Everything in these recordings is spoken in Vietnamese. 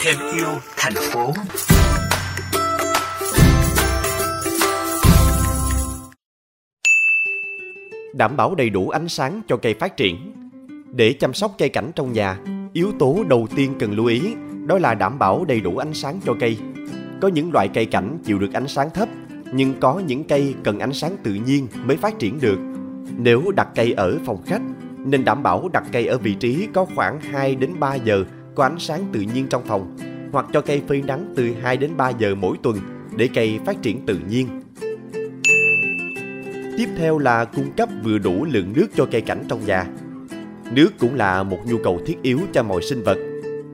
Thêm yêu thành phố. Đảm bảo đầy đủ ánh sáng cho cây phát triển. Để chăm sóc cây cảnh trong nhà, yếu tố đầu tiên cần lưu ý đó là đảm bảo đầy đủ ánh sáng cho cây. Có những loại cây cảnh chịu được ánh sáng thấp, nhưng có những cây cần ánh sáng tự nhiên mới phát triển được. Nếu đặt cây ở phòng khách, nên đảm bảo đặt cây ở vị trí có khoảng 2 đến 3 giờ có ánh sáng tự nhiên trong phòng, hoặc cho cây phơi nắng từ 2 đến 3 giờ mỗi tuần để cây phát triển tự nhiên. Tiếp theo là cung cấp vừa đủ lượng nước cho cây cảnh trong nhà. Nước cũng là một nhu cầu thiết yếu cho mọi sinh vật,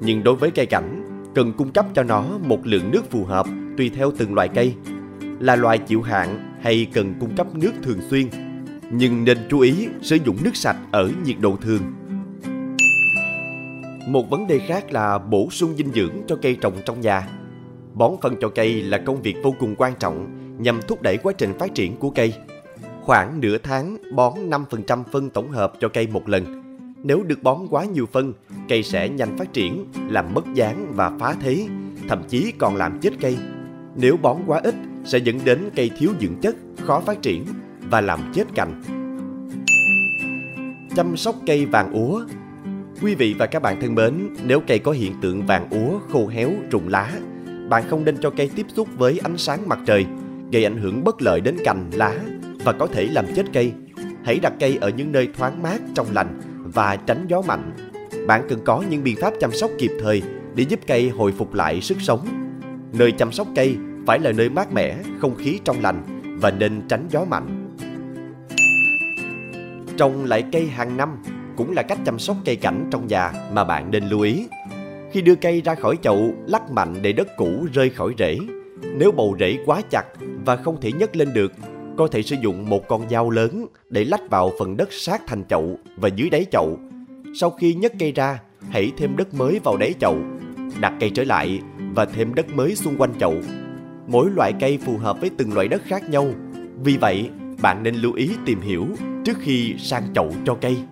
nhưng đối với cây cảnh, cần cung cấp cho nó một lượng nước phù hợp tùy theo từng loại cây. Là loài chịu hạn hay cần cung cấp nước thường xuyên, nhưng nên chú ý sử dụng nước sạch ở nhiệt độ thường. Một vấn đề khác là bổ sung dinh dưỡng cho cây trồng trong nhà. Bón phân cho cây là công việc vô cùng quan trọng nhằm thúc đẩy quá trình phát triển của cây. Khoảng nửa tháng bón 5% phân tổng hợp cho cây một lần. Nếu được bón quá nhiều phân, cây sẽ nhanh phát triển, làm mất dáng và phá thế, thậm chí còn làm chết cây. Nếu bón quá ít, sẽ dẫn đến cây thiếu dưỡng chất, khó phát triển và làm chết cành. Chăm sóc cây vàng úa. Quý vị và các bạn thân mến, nếu cây có hiện tượng vàng úa, khô héo, rụng lá, bạn không nên cho cây tiếp xúc với ánh sáng mặt trời, gây ảnh hưởng bất lợi đến cành, lá và có thể làm chết cây. Hãy đặt cây ở những nơi thoáng mát, trong lành và tránh gió mạnh. Bạn cần có những biện pháp chăm sóc kịp thời để giúp cây hồi phục lại sức sống. Nơi chăm sóc cây phải là nơi mát mẻ, không khí trong lành và nên tránh gió mạnh. Trồng lại cây hàng năm cũng là cách chăm sóc cây cảnh trong nhà mà bạn nên lưu ý. Khi đưa cây ra khỏi chậu, lắc mạnh để đất cũ rơi khỏi rễ. Nếu bầu rễ quá chặt và không thể nhấc lên được, có thể sử dụng một con dao lớn để lách vào phần đất sát thành chậu và dưới đáy chậu. Sau khi nhấc cây ra, hãy thêm đất mới vào đáy chậu, đặt cây trở lại và thêm đất mới xung quanh chậu. Mỗi loại cây phù hợp với từng loại đất khác nhau. Vì vậy, bạn nên lưu ý tìm hiểu trước khi sang chậu cho cây.